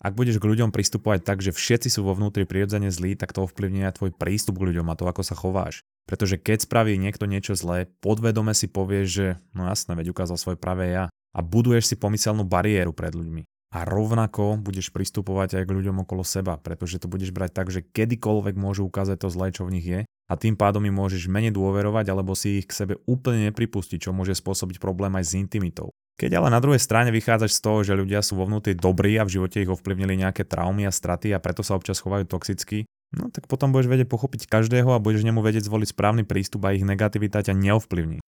Ak budeš k ľuďom pristupovať tak, že všetci sú vo vnútri prirodzene zlí, tak to ovplyvní aj tvoj prístup k ľuďom a to, ako sa chováš. Pretože keď spraví niekto niečo zlé, podvedome si povieš, že no jasné, veď ukázal svoje pravé ja. A buduješ si pomyselnú bariéru pred ľuďmi. A rovnako budeš pristupovať aj k ľuďom okolo seba, pretože to budeš brať tak, že kedykoľvek môžu ukázať to zlé, čo v nich je, a tým pádom im môžeš menej dôverovať alebo si ich k sebe úplne nepripustiť, čo môže spôsobiť problém aj s intimitou. Keď ale na druhej strane vychádzaš z toho, že ľudia sú vo vnútri dobrí a v živote ich ovplyvnili nejaké traumy a straty a preto sa občas chovajú toxicky, no tak potom budeš vedieť pochopiť každého a budeš nemu vedieť zvoliť správny prístup a ich negativita ťa neovplyvní.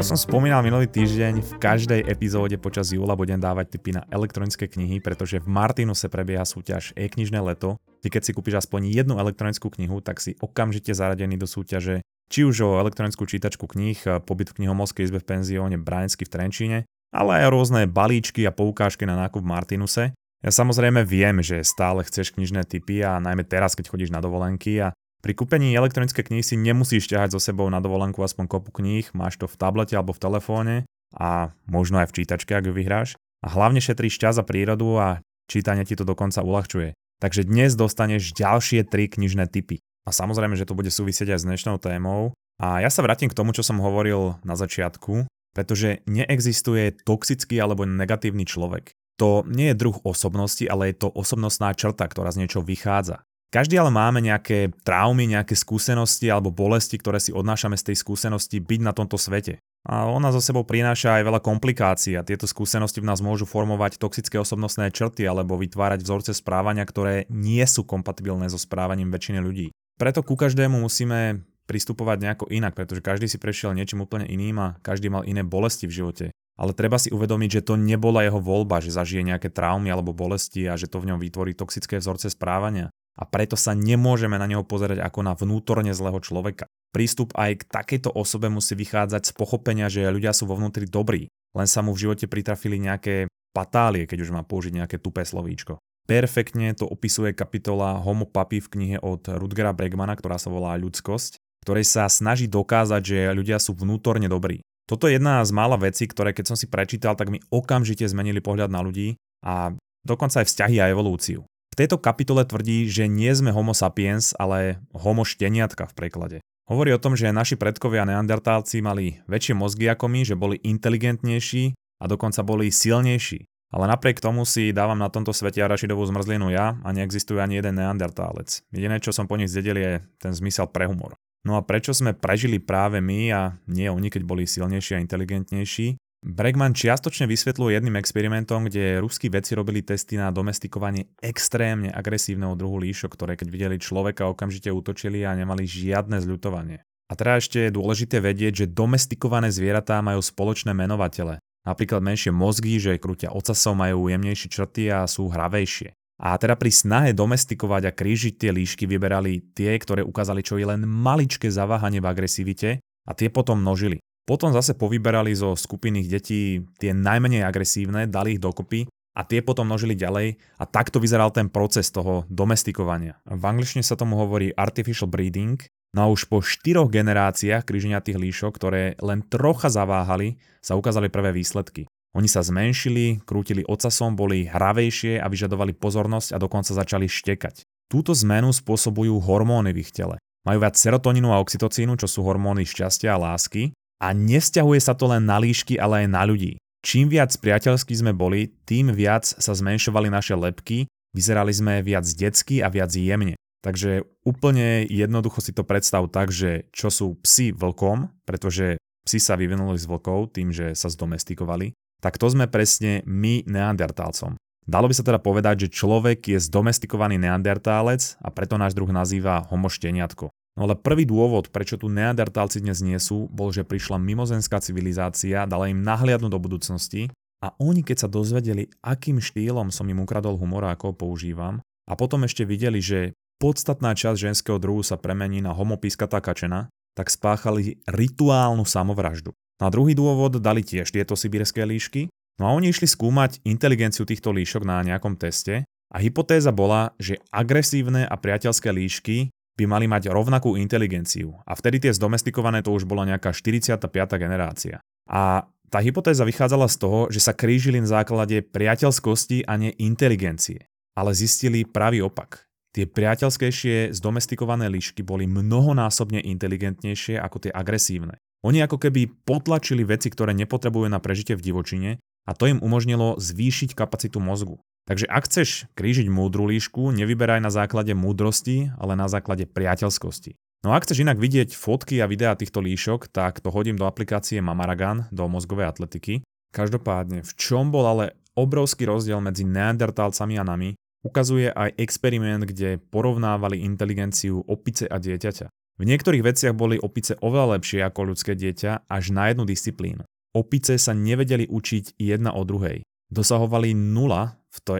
Ako som spomínal minulý týždeň, v každej epizóde počas júla budem dávať tipy na elektronické knihy, pretože v Martinuse prebieha súťaž e-knižné leto. Ty keď si kúpiš aspoň jednu elektronickú knihu, tak si okamžite zaradený do súťaže či už o elektronickú čítačku kníh, pobyt v knihomolskej izbe v penzióne Branecký v Trenčíne, ale aj rôzne balíčky a poukážky na nákup v Martinuse. Ja samozrejme viem, že stále chceš knižné tipy a najmä teraz, keď chodíš na dovolenky a pri kúpení elektronické knihy si nemusíš ťahať so sebou na dovolenku aspoň kopu kníh, máš to v tablete alebo v telefóne a možno aj v čítačke, ak ju vyhráš. A hlavne šetríš čas a prírodu a čítanie ti to dokonca uľahčuje. Takže dnes dostaneš ďalšie 3 knižné tipy. A samozrejme, že to bude súvisieť aj s dnešnou témou. A ja sa vrátim k tomu, čo som hovoril na začiatku, pretože neexistuje toxický alebo negatívny človek. To nie je druh osobnosti, ale je to osobnostná črta, ktorá z niečo vychádza. Každý ale máme nejaké traumy, nejaké skúsenosti alebo bolesti, ktoré si odnášame z tej skúsenosti byť na tomto svete. A ona zo sebou prináša aj veľa komplikácií a tieto skúsenosti v nás môžu formovať toxické osobnostné črty alebo vytvárať vzorce správania, ktoré nie sú kompatibilné so správaním väčšiny ľudí. Preto ku každému musíme pristupovať nejako inak, pretože každý si prešiel niečím úplne iným a každý mal iné bolesti v živote. Ale treba si uvedomiť, že to nebola jeho voľba, že zažije nejaké traumy alebo bolesti a že to v ňom vytvorí toxické vzorce správania. A preto sa nemôžeme na neho pozerať ako na vnútorne zlého človeka. Prístup aj k takejto osobe musí vychádzať z pochopenia, že ľudia sú vo vnútri dobrí, len sa mu v živote pritrafili nejaké patálie, keď už má použiť nejaké tupé slovíčko. Perfektne to opisuje kapitola Homo Papi v knihe od Rutgera Bregmana, ktorá sa volá Ľudskosť, ktorej sa snaží dokázať, že ľudia sú vnútorne dobrí. Toto je jedna z mála vecí, ktoré keď som si prečítal, tak mi okamžite zmenili pohľad na ľudí a dokonca aj vzťahy a evolúciu. V tejto kapitole tvrdí, že nie sme Homo Sapiens, ale Homo šteniatka v preklade. Hovorí o tom, že naši predkovia neandertálci mali väčšie mozgy ako my, že boli inteligentnejší a dokonca boli silnejší. Ale napriek tomu si dávam na tomto svete arašidovú zmrzlinu ja a neexistuje ani jeden neandertálec. Jediné, čo som po nich zdedil, je ten zmysel pre humor. No a prečo sme prežili práve my a nie oni, keď boli silnejší a inteligentnejší? Bregman čiastočne vysvetlil jedným experimentom, kde ruskí vedci robili testy na domestikovanie extrémne agresívneho druhu líšok, ktoré keď videli človeka, okamžite útočili a nemali žiadne zľutovanie. A teda ešte je dôležité vedieť, že domestikované zvieratá majú spoločné menovatele. Napríklad menšie mozgy, že krutia ocasom, majú jemnejšie črty a sú hravejšie. A teda pri snahe domestikovať a krížiť tie líšky vyberali tie, ktoré ukázali čo je len maličké zaváhanie v agresivite a tie potom množili. Potom zase povyberali zo skupiny detí tie najmenej agresívne, dali ich dokopy a tie potom množili ďalej a takto vyzeral ten proces toho domestikovania. V angličtine sa tomu hovorí artificial breeding, no a už po 4 generáciách kríženia tých líšok, ktoré len trocha zaváhali, sa ukázali prvé výsledky. Oni sa zmenšili, krútili ocasom, boli hravejšie a vyžadovali pozornosť a dokonca začali štekať. Túto zmenu spôsobujú hormóny v ich tele. Majú viac serotoninu a oxytocínu, čo sú hormóny šťastia a lásky. A nesťahuje sa to len na líšky, ale aj na ľudí. Čím viac priateľskí sme boli, tým viac sa zmenšovali naše lebky, vyzerali sme viac detsky a viac jemne. Takže úplne jednoducho si to predstav tak, že čo sú psi vlkom, pretože psi sa vyvinuli z vlkov tým, že sa zdomestikovali, tak to sme presne my neandertálcom. Dalo by sa teda povedať, že človek je zdomestikovaný neandertálec a preto náš druh nazýva Homo šteniatko. No ale prvý dôvod, prečo tu neandertálci dnes nie sú, bol, že prišla mimozemská civilizácia, dala im nahliadnúť do budúcnosti a oni keď sa dozvedeli, akým štýlom som im ukradol humor a ako ho používam a potom ešte videli, že podstatná časť ženského druhu sa premení na homopískatá kačena, tak spáchali rituálnu samovraždu. Na druhý dôvod dali tiež tieto sibírske líšky, no a oni išli skúmať inteligenciu týchto líšok na nejakom teste a hypotéza bola, že agresívne a priateľské líšky by mali mať rovnakú inteligenciu a vtedy tie zdomestikované to už bola nejaká 45. generácia. A tá hypotéza vychádzala z toho, že sa krížili na základe priateľskosti a nie inteligencie, ale zistili pravý opak. Tie priateľskejšie zdomestikované líšky boli mnohonásobne inteligentnejšie ako tie agresívne. Oni ako keby potlačili veci, ktoré nepotrebujú na prežitie v divočine a to im umožnilo zvýšiť kapacitu mozgu. Takže ak chceš krížiť múdru líšku, nevyberaj na základe múdrosti, ale na základe priateľskosti. No a ak chceš inak vidieť fotky a videá týchto líšok, tak to hodím do aplikácie Mamaragán, do mozgovej atletiky. Každopádne, v čom bol ale obrovský rozdiel medzi neandertálcami a nami, ukazuje aj experiment, kde porovnávali inteligenciu opice a dieťaťa. V niektorých veciach boli opice oveľa lepšie ako ľudské dieťa až na jednu disciplínu. Opice sa nevedeli učiť jedna o druhej. Dosahovali 0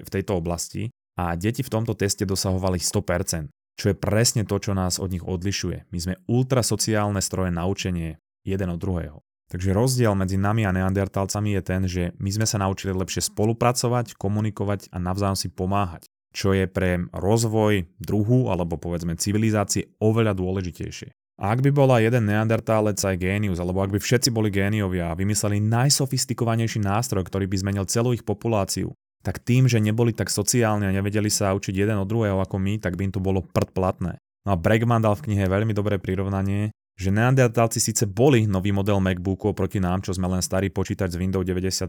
v tejto oblasti a deti v tomto teste dosahovali 100%, čo je presne to, čo nás od nich odlišuje. My sme ultrasociálne stroje na učenie jeden od druhého. Takže rozdiel medzi nami a neandertálcami je ten, že my sme sa naučili lepšie spolupracovať, komunikovať a navzájom si pomáhať, čo je pre rozvoj druhu alebo povedzme civilizácie oveľa dôležitejšie. A ak by bola jeden neandertálec aj génius, alebo ak by všetci boli géniovia a vymysleli najsofistikovanejší nástroj, ktorý by zmenil celú ich populáciu, tak tým, že neboli tak sociálni a nevedeli sa učiť jeden od druhého ako my, tak by im to bolo prd platné. No a Bregman dal v knihe veľmi dobré prirovnanie, že neandertálci síce boli nový model MacBooku oproti nám, čo sme len starý počítač s Windows 95,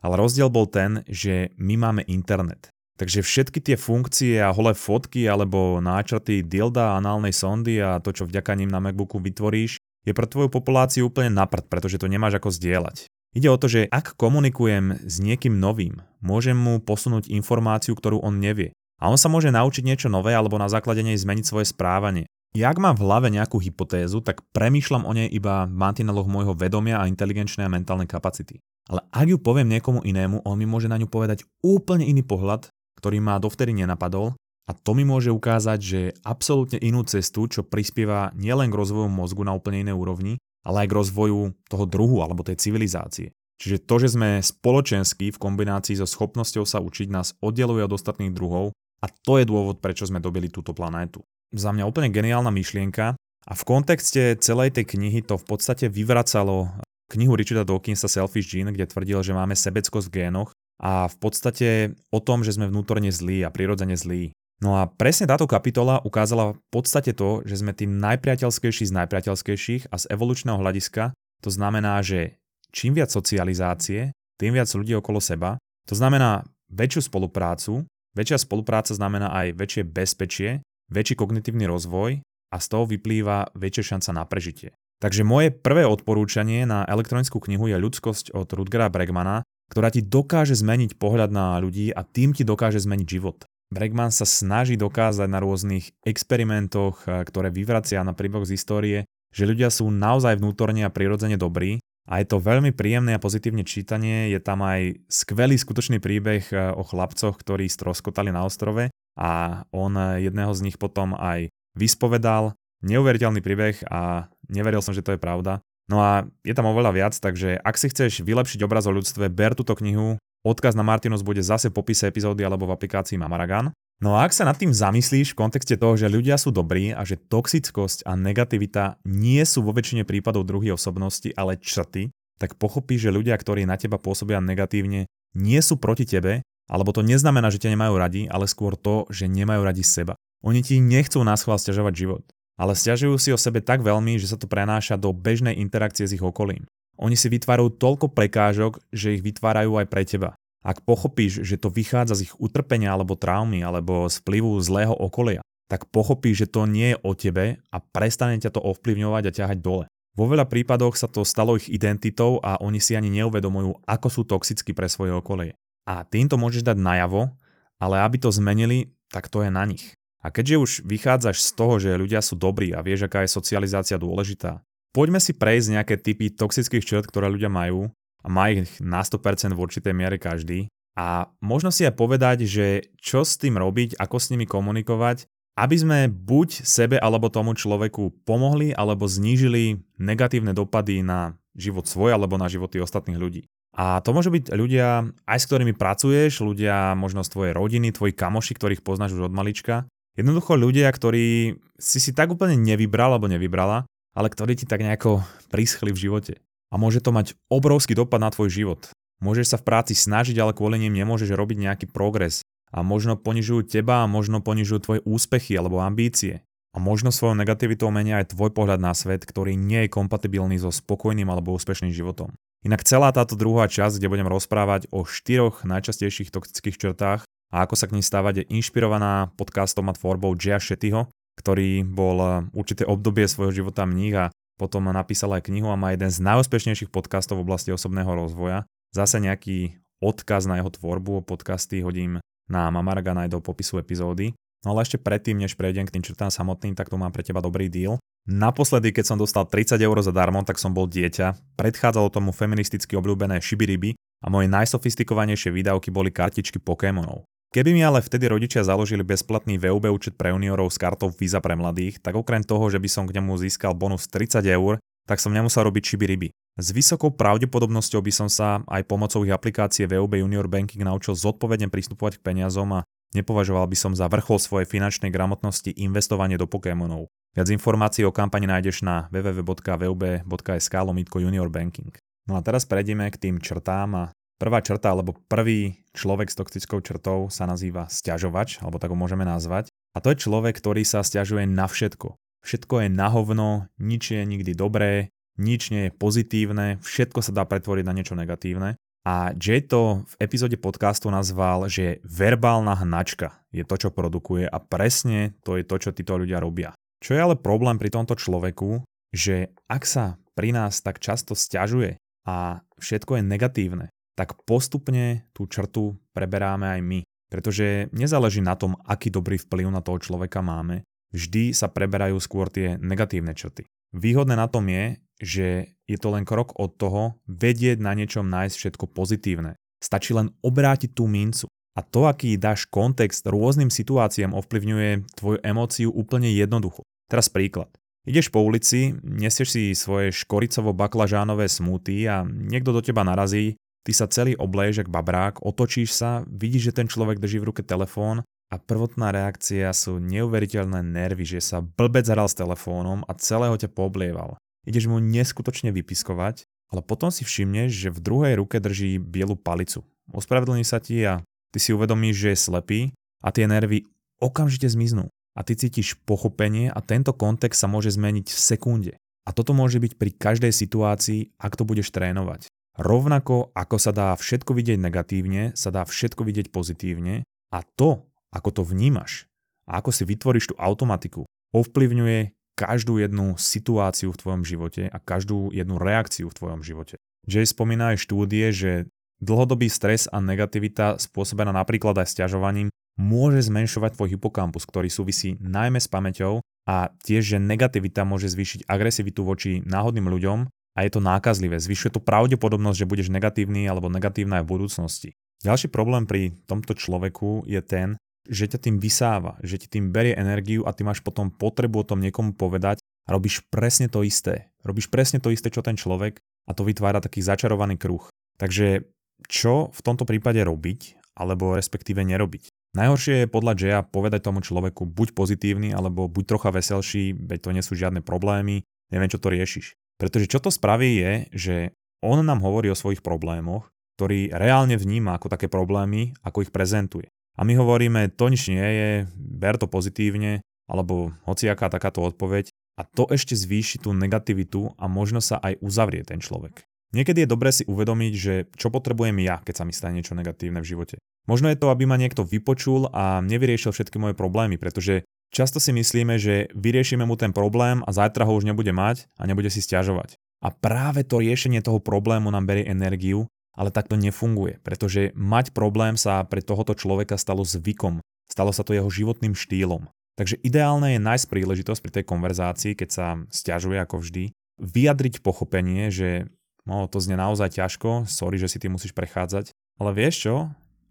ale rozdiel bol ten, že my máme internet. Takže všetky tie funkcie a holé fotky alebo náčrty dilda, análnej sondy a to, čo vďaka nim na MacBooku vytvoríš, je pre tvoju populáciu úplne na prd, pretože to nemáš ako zdieľať. Ide o to, že ak komunikujem s niekým novým, môžem mu posunúť informáciu, ktorú on nevie. A on sa môže naučiť niečo nové alebo na základe nej zmeniť svoje správanie. Ja ak mám v hlave nejakú hypotézu, tak premýšľam o nej iba v mantineloch môjho vedomia a inteligenčnej a mentálnej kapacity. Ale ak ju poviem niekomu inému, on mi môže na ňu povedať úplne iný pohľad, ktorý ma dovtedy nenapadol, a to mi môže ukázať, že absolútne inú cestu, čo prispieva nielen k rozvoju mozgu na úplne inej úrovni, ale aj k rozvoju toho druhu alebo tej civilizácie. Čiže to, že sme spoločenskí v kombinácii so schopnosťou sa učiť, nás oddeluje od ostatných druhov a to je dôvod, prečo sme dobili túto planétu. Za mňa úplne geniálna myšlienka a v kontexte celej tej knihy to v podstate vyvracalo knihu Richarda Dawkinsa Selfish Gene, kde tvrdil, že máme sebeckosť v génoch a v podstate o tom, že sme vnútorne zlí a prirodzene zlí. No a presne táto kapitola ukázala v podstate to, že sme tí najpriateľskejší z najpriateľskejších a z evolučného hľadiska to znamená, že čím viac socializácie, tým viac ľudí okolo seba, to znamená väčšiu spoluprácu, väčšia spolupráca znamená aj väčšie bezpečie, väčší kognitívny rozvoj a z toho vyplýva väčšia šanca na prežitie. Takže moje prvé odporúčanie na elektronickú knihu je Ľudskosť od Rutgera Bregmana, ktorá ti dokáže zmeniť pohľad na ľudí a tým ti dokáže zmeniť život. Bregman sa snaží dokázať na rôznych experimentoch, ktoré vyvracia na príbeh z histórie, že ľudia sú naozaj vnútorne a prirodzene dobrí a je to veľmi príjemné a pozitívne čítanie. Je tam aj skvelý skutočný príbeh o chlapcoch, ktorí stroskotali na ostrove a on jedného z nich potom aj vyspovedal. Neuveriteľný príbeh a neveril som, že to je pravda. No a je tam oveľa viac, takže ak si chceš vylepšiť obraz o ľudstve, ber túto knihu. Odkaz na Martinus bude zase v popise epizódy alebo v aplikácii Mamaragán. No a ak sa nad tým zamyslíš v kontexte toho, že ľudia sú dobrí a že toxickosť a negativita nie sú vo väčšine prípadov druhy osobnosti, ale črty, tak pochopíš, že ľudia, ktorí na teba pôsobia negatívne, nie sú proti tebe, alebo to neznamená, že ťa nemajú radi, ale skôr to, že nemajú radi seba. Oni ti nechcú naschvál sťažovať život, ale sťažujú si o sebe tak veľmi, že sa to prenáša do bežnej interakcie s ich okolím. Oni si vytvárajú toľko prekážok, že ich vytvárajú aj pre teba. Ak pochopíš, že to vychádza z ich utrpenia alebo traumy alebo z vplyvu zlého okolia, tak pochopíš, že to nie je o tebe a prestane ťa to ovplyvňovať a ťahať dole. Vo veľa prípadoch sa to stalo ich identitou a oni si ani neuvedomujú, ako sú toxickí pre svoje okolie. A týmto môžeš dať najavo, ale aby to zmenili, tak to je na nich. A keďže už vychádzaš z toho, že ľudia sú dobrí a vieš, aká je socializácia dôležitá, poďme si prejsť nejaké typy toxických čirt, ktoré ľudia majú a má ich na 100% v určitej miere každý a možno si aj povedať, že čo s tým robiť, ako s nimi komunikovať, aby sme buď sebe alebo tomu človeku pomohli alebo znížili negatívne dopady na život svoj alebo na životy ostatných ľudí. A to môžu byť ľudia, aj s ktorými pracuješ, ľudia možno z tvojej rodiny, tvoji kamoši, ktorých poznáš už od malička, Jednoducho ľudia, ktorí si tak úplne nevybral alebo nevybrala, ale ktorí ti tak nejako prischli v živote. A môže to mať obrovský dopad na tvoj život. Môžeš sa v práci snažiť, ale kvôli nim nemôžeš robiť nejaký progres. A možno ponižujú teba a možno ponižujú tvoje úspechy alebo ambície. A možno svojou negativitou menia aj tvoj pohľad na svet, ktorý nie je kompatibilný so spokojným alebo úspešným životom. Inak celá táto druhá časť, kde budem rozprávať o 4 najčastejších toxických črtách a ako sa k nim stávať, je inšpirovaná podcastom a tvorbou Jaya Shettyho, ktorý bol určité obdobie svojho života mních a potom napísal aj knihu a má jeden z najúspešnejších podcastov v oblasti osobného rozvoja. Zase nejaký odkaz na jeho tvorbu, podcasty hodím na Mamaragán aj do popisu epizódy. No ale ešte predtým, než prejdem k tým črtám samotným, tak tu mám pre teba dobrý deal. Naposledy, keď som dostal 30 € zadarmo, tak som bol dieťa. Predchádzalo tomu feministicky obľúbené šibiriby a moje najsofistikovanejšie výdavky boli kartičky Pokémonov. Keby mi ale vtedy rodičia založili bezplatný VUB účet pre juniorov s kartou Visa pre mladých, tak okrem toho, že by som k nemu získal bonus 30 €, tak som nemusel robiť šibiriby. S vysokou pravdepodobnosťou by som sa aj pomocou ich aplikácie VUB Junior Banking naučil zodpovedne pristupovať k peniazom a nepovažoval by som za vrchol svojej finančnej gramotnosti investovanie do Pokémonov. Viac informácií o kampani nájdeš na www.vub.sk/juniorbanking. No a teraz prejdeme k tým črtám a prvá črta alebo prvý človek s toxickou črtou sa nazýva sťažovač, alebo tak ho môžeme nazvať. A to je človek, ktorý sa sťažuje na všetko. Všetko je na hovno, nič nie je nikdy dobré, nič nie je pozitívne, všetko sa dá pretvoriť na niečo negatívne. A Jay to v epizóde podcastu nazval, že verbálna hnačka je to, čo produkuje a presne to je to, čo títo ľudia robia. Čo je ale problém pri tomto človeku, že ak sa pri nás tak často sťažuje a všetko je negatívne, tak postupne tú črtu preberáme aj my. Pretože nezáleží na tom, aký dobrý vplyv na toho človeka máme, vždy sa preberajú skôr tie negatívne črty. Výhodné na tom je, že je to len krok od toho vedieť na niečom nájsť všetko pozitívne. Stačí len obrátiť tú mincu. A to, aký dáš kontext rôznym situáciám, ovplyvňuje tvoju emóciu úplne jednoducho. Teraz príklad. Ideš po ulici, nesieš si svoje škoricovo-baklažánové smoothie a niekto do teba narazí, ty sa celý obléžeš jak babrák, otočíš sa, vidíš, že ten človek drží v ruke telefón a prvotná reakcia sú neuveriteľné nervy, že sa blbec hral s telefónom a celého ťa pooblieval. Ideš mu neskutočne vypiskovať, ale potom si všimneš, že v druhej ruke drží bielu palicu. Ospravedlní sa ti a ty si uvedomíš, že je slepý a tie nervy okamžite zmiznú. A ty cítiš pochopenie a tento kontext sa môže zmeniť v sekunde. A toto môže byť pri každej situácii, ak to budeš trénovať. Rovnako ako sa dá všetko vidieť negatívne, sa dá všetko vidieť pozitívne a to, ako to vnímaš a ako si vytvoríš tú automatiku, ovplyvňuje každú jednu situáciu v tvojom živote a každú jednu reakciu v tvojom živote. Jay spomína aj štúdie, že dlhodobý stres a negativita spôsobená napríklad aj sťažovaním môže zmenšovať tvoj hypokampus, ktorý súvisí najmä s pamäťou a tiež, že negativita môže zvýšiť agresivitu voči náhodným ľuďom a je to nákazlivé. Zvyšuje to pravdepodobnosť, že budeš negatívny alebo negatívna aj v budúcnosti. Ďalší problém pri tomto človeku je ten, že ťa tým vysáva, že ti tým berie energiu a ty máš potom potrebu o tom niekomu povedať a robíš presne to isté. Robíš presne to isté, čo ten človek a to vytvára taký začarovaný kruh. Takže čo v tomto prípade robiť, alebo respektíve nerobiť? Najhoršie je podľa Jaya povedať tomu človeku buď pozitívny, alebo buď trocha veselší, veď to nie sú žiadne problémy, neviem čo to riešiš. Pretože čo to spraví je, že on nám hovorí o svojich problémoch, ktorý reálne vníma ako také problémy, ako ich prezentuje. A my hovoríme, to nič nie je, ber to pozitívne, alebo hociaká takáto odpoveď a to ešte zvýši tú negativitu a možno sa aj uzavrie ten človek. Niekedy je dobré si uvedomiť, že čo potrebujem ja, keď sa mi stane niečo negatívne v živote. Možno je to, aby ma niekto vypočul a nevyriešil všetky moje problémy, pretože často si myslíme, že vyriešime mu ten problém a zajtra ho už nebude mať a nebude si sťažovať. A práve to riešenie toho problému nám berie energiu, ale takto nefunguje, pretože mať problém sa pre tohoto človeka stalo zvykom, stalo sa to jeho životným štýlom. Takže ideálne je nájsť príležitosť pri tej konverzácii, keď sa sťažuje ako vždy, vyjadriť pochopenie, že to znie naozaj ťažko, sorry, že si ty musíš prechádzať, ale vieš čo,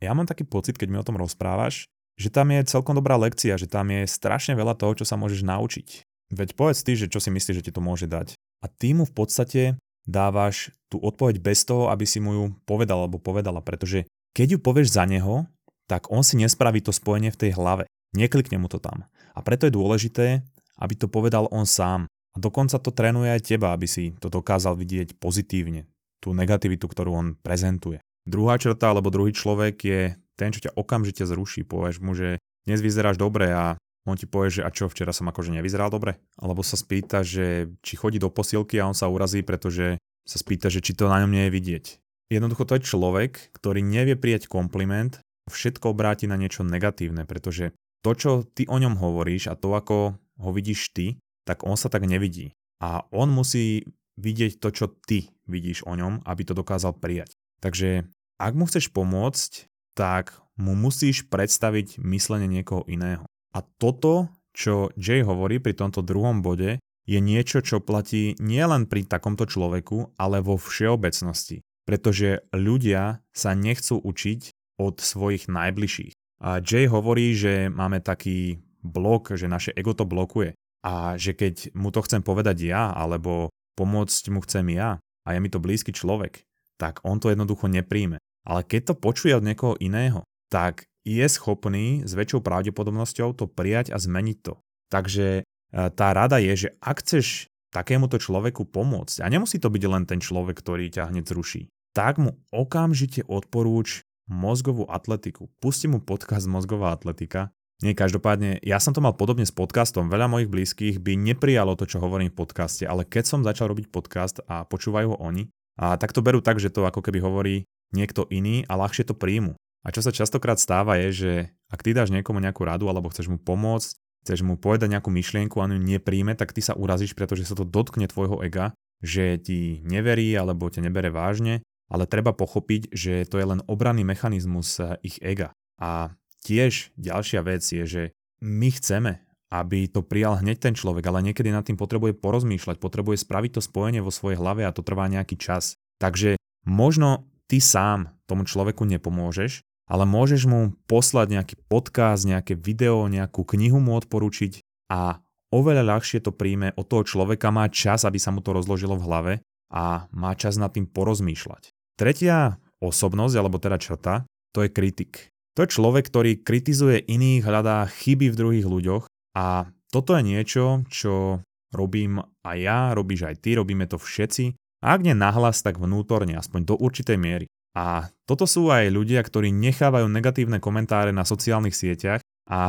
ja mám taký pocit, keď mi o tom rozprávaš, že tam je celkom dobrá lekcia, že tam je strašne veľa toho, čo sa môžeš naučiť. Veď povedz ty, že čo si myslíš, že ti to môže dať. A ty mu v podstate dávaš tú odpoveď bez toho, aby si mu ju povedal alebo povedala, pretože keď ju povieš za neho, tak on si nespraví to spojenie v tej hlave. Neklikne mu to tam. A preto je dôležité, aby to povedal on sám. A dokonca to trénuje aj teba, aby si to dokázal vidieť pozitívne, tú negativitu, ktorú on prezentuje. Druhá črta alebo druhý človek je ten, čo ťa okamžite zruší. Povieš mu, že dnes vyzeráš dobre a on ti povie, že a čo, včera som akože nevyzeral dobre? Alebo sa spýta, že či chodí do posielky a on sa urazí, pretože sa spýta, že či to na ňom nie je vidieť. Jednoducho to je človek, ktorý nevie prijať kompliment, všetko obráti na niečo negatívne, pretože to, čo ty o ňom hovoríš a to, ako ho vidíš ty, tak on sa tak nevidí. A on musí vidieť to, čo ty vidíš o ňom, aby to dokázal prijať. Takže ak mu chceš pomôcť, tak mu musíš predstaviť myslenie niekoho iného. A toto, čo Jay hovorí pri tomto druhom bode, je niečo, čo platí nielen pri takomto človeku, ale vo všeobecnosti. Pretože ľudia sa nechcú učiť od svojich najbližších. A Jay hovorí, že máme taký blok, že naše ego to blokuje. A že keď mu to chcem povedať ja, alebo pomôcť mu chcem ja, a je mi to blízky človek, tak on to jednoducho nepríjme. Ale keď to počuje od niekoho iného, tak je schopný s väčšou pravdepodobnosťou to prijať a zmeniť to. Takže tá rada je, že ak chceš takémuto človeku pomôcť, a nemusí to byť len ten človek, ktorý ťa hneď zruší, tak mu okamžite odporúč mozgovú atletiku. Pusti mu podcast Mozgová atletika. Nie, každopádne, ja som to mal podobne s podcastom. Veľa mojich blízkych by neprijalo to, čo hovorím v podcaste, ale keď som začal robiť podcast a počúvajú ho oni, a tak to berú tak, že to ako keby hovorí niekto iný a ľahšie to príjmu. A čo sa častokrát stáva je, že ak ty dáš niekomu nejakú radu alebo chceš mu pomôcť, chceš mu povedať nejakú myšlienku a on ju nepríjme, tak ty sa urazíš, pretože sa to dotkne tvojho ega, že ti neverí alebo ťa nebere vážne, ale treba pochopiť, že to je len obranný mechanizmus ich ega. A tiež ďalšia vec je, že my chceme, aby to prijal hneď ten človek, ale niekedy nad tým potrebuje porozmýšľať, potrebuje spraviť to spojenie vo svojej hlave a to trvá nejaký čas. Takže možno ty sám tomu človeku nepomôžeš, ale môžeš mu poslať nejaký podcast, nejaké video, nejakú knihu mu odporučiť a oveľa ľahšie to príjme od toho človeka, má čas, aby sa mu to rozložilo v hlave a má čas nad tým porozmýšľať. Tretia osobnosť, alebo teda črta, to je kritik. To je človek, ktorý kritizuje iných, hľadá chyby v druhých ľuďoch a toto je niečo, čo robím aj ja, robíš aj ty, robíme to všetci. A ak nie nahlas, tak vnútorne, aspoň do určitej miery. A toto sú aj ľudia, ktorí nechávajú negatívne komentáre na sociálnych sieťach a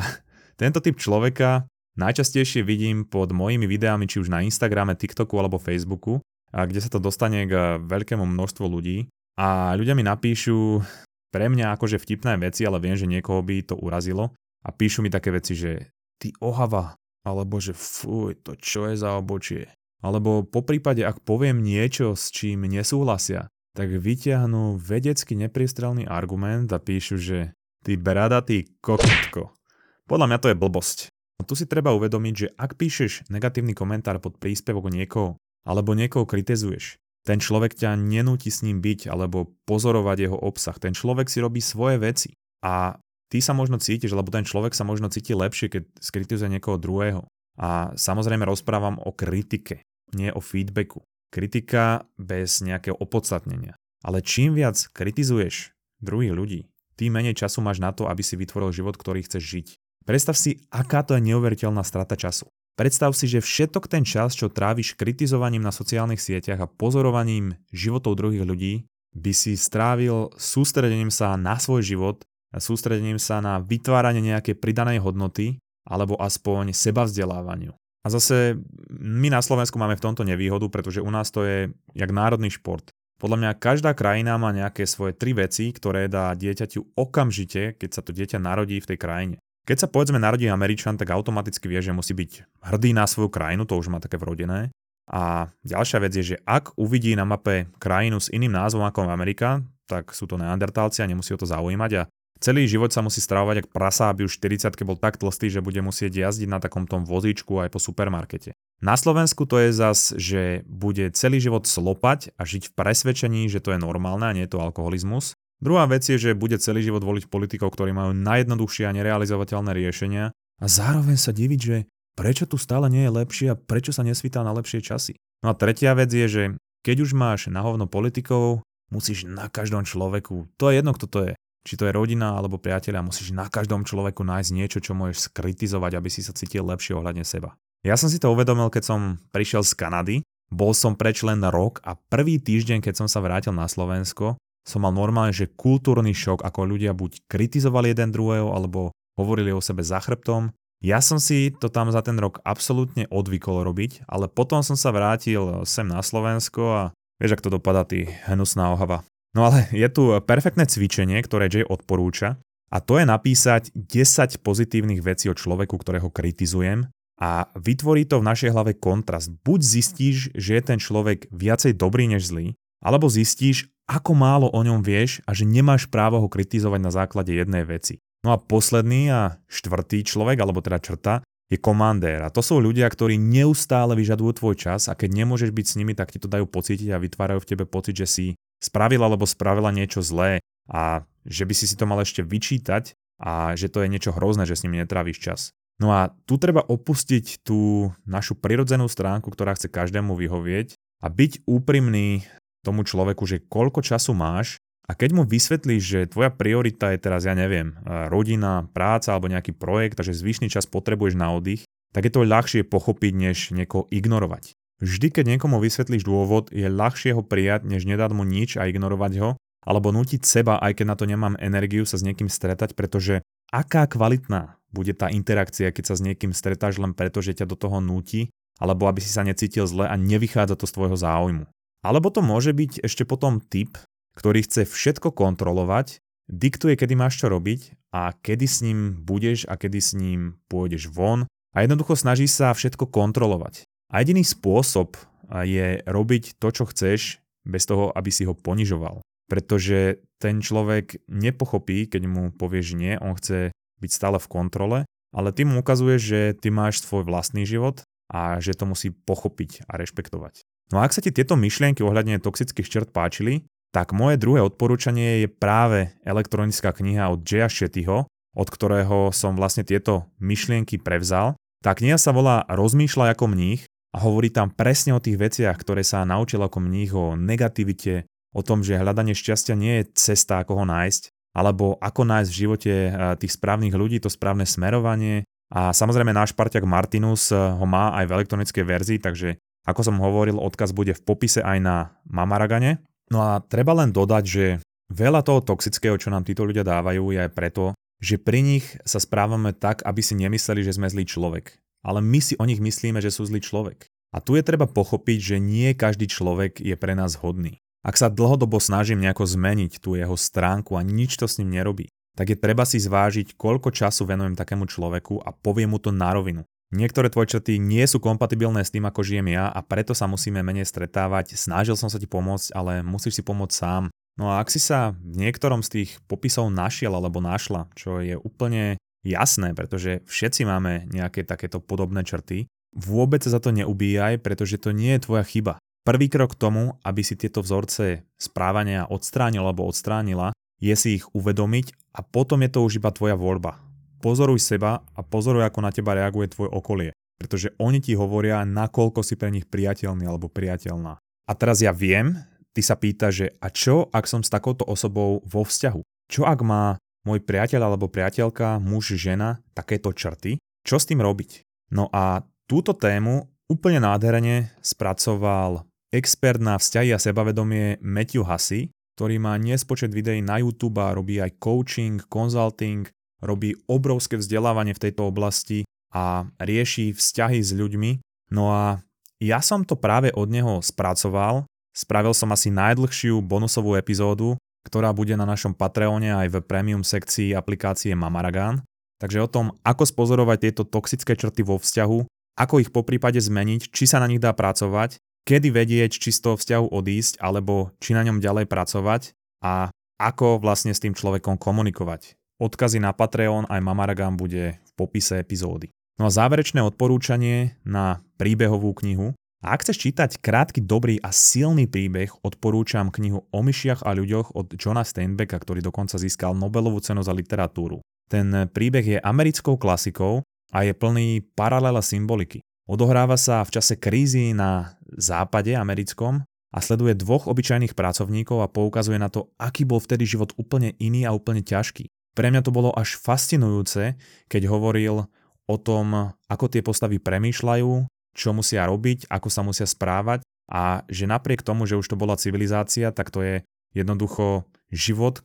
tento typ človeka najčastejšie vidím pod mojimi videami, či už na Instagrame, TikToku alebo Facebooku, kde sa to dostane k veľkému množstvu ľudí a ľudia mi napíšu pre mňa akože vtipné veci, ale viem, že niekoho by to urazilo a píšu mi také veci, že ty ohava, alebo že fuj, to čo je za obočie. Alebo po prípade, ak poviem niečo, s čím nesúhlasia, tak vyťahnú vedecky nepriestrelný argument a píšu, že ty bradatý kokotko. Podľa mňa to je blbosť. A tu si treba uvedomiť, že ak píšeš negatívny komentár pod príspevok niekoho, alebo niekoho kritizuješ, ten človek ťa nenúti s ním byť alebo pozorovať jeho obsah. Ten človek si robí svoje veci a ty sa možno cítiš, alebo ten človek sa možno cíti lepšie, keď skritizuje niekoho druhého. A samozrejme rozprávam o kritike, nie o feedbacku. Kritika bez nejakého opodstatnenia. Ale čím viac kritizuješ druhých ľudí, tým menej času máš na to, aby si vytvoril život, ktorý chceš žiť. Predstav si, aká to je neuveriteľná strata času. Predstav si, že všetok ten čas, čo tráviš kritizovaním na sociálnych sieťach a pozorovaním životov druhých ľudí, by si strávil sústredením sa na svoj život, sústredením sa na vytváranie nejakej pridanej hodnoty alebo aspoň sebavzdelávaniu. A zase my na Slovensku máme v tomto nevýhodu, pretože u nás to je jak národný šport. Podľa mňa každá krajina má nejaké svoje tri veci, ktoré dá dieťaťu okamžite, keď sa to dieťa narodí v tej krajine. Keď sa povedzme narodí Američan, tak automaticky vie, že musí byť hrdý na svoju krajinu, to už má také vrodené. A ďalšia vec je, že ak uvidí na mape krajinu s iným názvom ako Amerika, tak sú to neandertálci a nemusí ho to zaujímať a celý život sa musí stravovať ako prasa, aby už 40-ke bol tak tlstý, že bude musieť jazdiť na takomto vozíčku aj po supermarkete. Na Slovensku to je zas, že bude celý život slopať a žiť v presvedčení, že to je normálne a nie je to alkoholizmus. Druhá vec je, že bude celý život voliť politikov, ktorí majú najjednoduchšie a nerealizovateľné riešenia a zároveň sa diviť, že prečo tu stále nie je lepšie a prečo sa nesvitá na lepšie časy. No a tretia vec je, že keď už máš na hovno politikov, musíš na každom človeku, to je jedno kto to je, Či to je rodina alebo priatelia, musíš na každom človeku nájsť niečo, čo môžeš skritizovať, aby si sa cítil lepšie ohľadne seba. Ja som si to uvedomil, keď som prišiel z Kanady, bol som preč len rok a prvý týždeň, keď som sa vrátil na Slovensko, som mal normálne, že kultúrny šok, ako ľudia buď kritizovali jeden druhého, alebo hovorili o sebe za chrbtom. Ja som si to tam za ten rok absolútne odvykol robiť, ale potom som sa vrátil sem na Slovensko a vieš, ak to dopadá, ty hnusná ohava. No ale je tu perfektné cvičenie, ktoré Jay odporúča, a to je napísať 10 pozitívnych vecí o človeku, ktorého kritizujem, a vytvorí to v našej hlave kontrast. Buď zistíš, že je ten človek viacej dobrý než zlý, alebo zistíš, ako málo o ňom vieš a že nemáš právo ho kritizovať na základe jednej veci. No a posledný a štvrtý človek, alebo teda črta, je komandér. A to sú ľudia, ktorí neustále vyžadujú tvoj čas, a keď nemôžeš byť s nimi, tak ti to dajú pocítiť a vytvárajú v tebe pocit, že si spravila alebo spravila niečo zlé a že by si si to mal ešte vyčítať a že to je niečo hrozné, že s nimi netráviš čas. No a tu treba opustiť tú našu prirodzenú stránku, ktorá chce každému vyhovieť, a byť úprimný tomu človeku, že koľko času máš, a keď mu vysvetlíš, že tvoja priorita je teraz, ja neviem, rodina, práca alebo nejaký projekt a že zvyšný čas potrebuješ na oddych, tak je to ľahšie pochopiť, než niekoho ignorovať. Vždy, keď niekomu vysvetlíš dôvod, je ľahšie ho prijať, než nedať mu nič a ignorovať ho, alebo nútiť seba, aj keď na to nemám energiu, sa s niekým stretať, pretože aká kvalitná bude tá interakcia, keď sa s niekým stretáš len preto, že ťa do toho núti, alebo aby si sa necítil zle a nevychádza to z tvojho záujmu. Alebo to môže byť ešte potom typ, ktorý chce všetko kontrolovať, diktuje, kedy máš čo robiť a kedy s ním budeš a kedy s ním pôjdeš von, a jednoducho snaží sa všetko kontrolovať. A jediný spôsob je robiť to, čo chceš, bez toho, aby si ho ponižoval. Pretože ten človek nepochopí, keď mu povieš nie, on chce byť stále v kontrole, ale ty mu ukazuješ, že ty máš svoj vlastný život a že to musí pochopiť a rešpektovať. No a ak sa ti tieto myšlienky ohľadne toxických čert páčili, tak moje druhé odporúčanie je práve elektronická kniha od Jaya Shettyho, od ktorého som vlastne tieto myšlienky prevzal. Tá kniha sa volá Rozmýšľaj ako mních, a hovorí tam presne o tých veciach, ktoré sa naučil ako mních, o negativite, o tom, že hľadanie šťastia nie je cesta, ako ho nájsť, alebo ako nájsť v živote tých správnych ľudí, to správne smerovanie. A samozrejme náš parťak Martinus ho má aj v elektronickej verzii, takže ako som hovoril, odkaz bude v popise aj na Mamaragane. No a treba len dodať, že veľa toho toxického, čo nám títo ľudia dávajú, je aj preto, že pri nich sa správame tak, aby si nemysleli, že sme zlý človek. Ale my si o nich myslíme, že sú zlý človek. A tu je treba pochopiť, že nie každý človek je pre nás hodný. Ak sa dlhodobo snažím nejako zmeniť tú jeho stránku a nič to s ním nerobí, tak je treba si zvážiť, koľko času venujem takému človeku a poviem mu to na rovinu. Niektoré tvoje črty nie sú kompatibilné s tým, ako žijem ja, a preto sa musíme menej stretávať. Snažil som sa ti pomôcť, ale musíš si pomôcť sám. No a ak si sa v niektorom z tých popisov našiel alebo našla, čo je úplne jasné, pretože všetci máme nejaké takéto podobné črty, vôbec sa za to neubíjaj, pretože to nie je tvoja chyba. Prvý krok k tomu, aby si tieto vzorce správania odstránil alebo odstránila, je si ich uvedomiť, a potom je to už iba tvoja voľba. Pozoruj seba a pozoruj, ako na teba reaguje tvoje okolie, pretože oni ti hovoria, nakoľko si pre nich priateľný alebo priateľná. A teraz ja viem, ty sa pýtaš, že a čo, ak som s takouto osobou vo vzťahu? Čo ak má môj priateľ alebo priateľka, muž, žena, takéto črty, čo s tým robiť? No a túto tému úplne nádherne spracoval expert na vzťahy a sebavedomie Matthew Hussey, ktorý má nespočet videí na YouTube a robí aj coaching, consulting, robí obrovské vzdelávanie v tejto oblasti a rieši vzťahy s ľuďmi. No a ja som to práve od neho spracoval, spravil som asi najdlhšiu bonusovú epizódu, ktorá bude na našom Patreone aj v premium sekcii aplikácie Mamaragán. Takže o tom, ako spozorovať tieto toxické črty vo vzťahu, ako ich poprípade zmeniť, či sa na nich dá pracovať, kedy vedieť, či z toho vzťahu odísť, alebo či na ňom ďalej pracovať a ako vlastne s tým človekom komunikovať. Odkazy na Patreon aj Mamaragán bude v popise epizódy. No a záverečné odporúčanie na príbehovú knihu. A ak chceš čítať krátky, dobrý a silný príbeh, odporúčam knihu O myšiach a ľuďoch od Johna Steinbecka, ktorý dokonca získal Nobelovú cenu za literatúru. Ten príbeh je americkou klasikou a je plný paralel a symboliky. Odohráva sa v čase krízy na západe americkom a sleduje dvoch obyčajných pracovníkov a poukazuje na to, aký bol vtedy život úplne iný a úplne ťažký. Pre mňa to bolo až fascinujúce, keď hovoril o tom, ako tie postavy premýšľajú, čo musia robiť, ako sa musia správať a že napriek tomu, že už to bola civilizácia, tak to je jednoducho život, z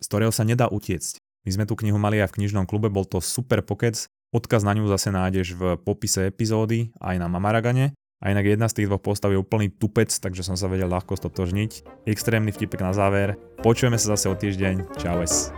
ktorého sa nedá utiecť. My sme tú knihu mali aj v knižnom klube, bol to super pokec, odkaz na ňu zase nájdeš v popise epizódy aj na Mamaragane. A inak jedna z tých dvoch postav je úplný tupec, takže som sa vedel ľahko stotožniť. Extrémny vtipek na záver. Počujeme sa zase o týždeň. Čaues.